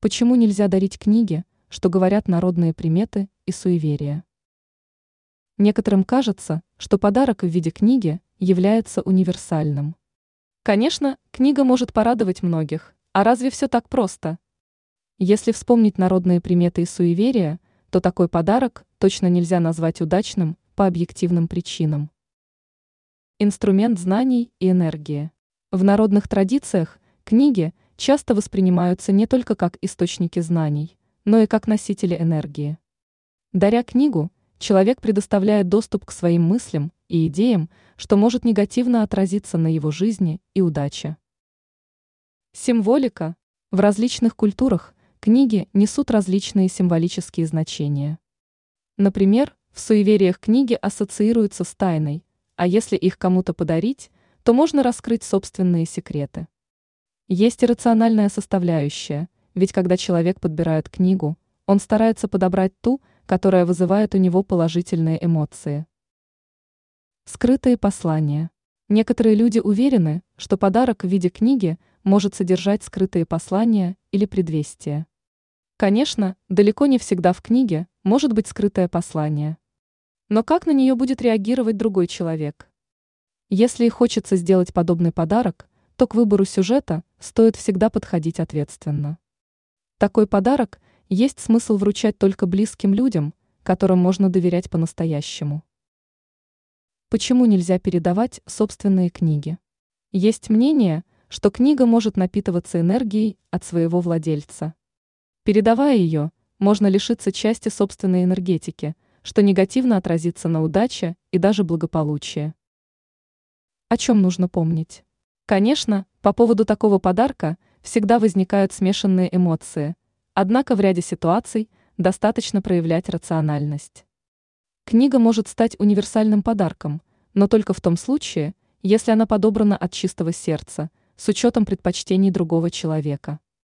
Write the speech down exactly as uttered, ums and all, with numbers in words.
Почему нельзя дарить книги, что говорят народные приметы и суеверия? Некоторым кажется, что подарок в виде книги является универсальным. Конечно, книга может порадовать многих, а разве все так просто? Если вспомнить народные приметы и суеверия, то такой подарок точно нельзя назвать удачным по объективным причинам. Инструмент знаний и энергии. В народных традициях книги часто воспринимаются не только как источники знаний, но и как носители энергии. Даря книгу, человек предоставляет доступ к своим мыслям и идеям, что может негативно отразиться на его жизни и удаче. Символика. В различных культурах книги несут различные символические значения. Например, в суевериях книги ассоциируются с тайной, а если их кому-то подарить, то можно раскрыть собственные секреты. Есть и рациональная составляющая, ведь когда человек подбирает книгу, он старается подобрать ту, которая вызывает у него положительные эмоции. Скрытые послания. Некоторые люди уверены, что подарок в виде книги может содержать скрытые послания или предвестия. Конечно, далеко не всегда в книге может быть скрытое послание. Но как на нее будет реагировать другой человек? Если и хочется сделать подобный подарок, то к выбору сюжета стоит всегда подходить ответственно. Такой подарок есть смысл вручать только близким людям, которым можно доверять по-настоящему. Почему нельзя передавать собственные книги? Есть мнение, что книга может напитываться энергией от своего владельца. Передавая ее, можно лишиться части собственной энергетики, что негативно отразится на удаче и даже благополучии. О чем нужно помнить? Конечно, по поводу такого подарка всегда возникают смешанные эмоции, однако в ряде ситуаций достаточно проявлять рациональность. Книга может стать универсальным подарком, но только в том случае, если она подобрана от чистого сердца, с учетом предпочтений другого человека.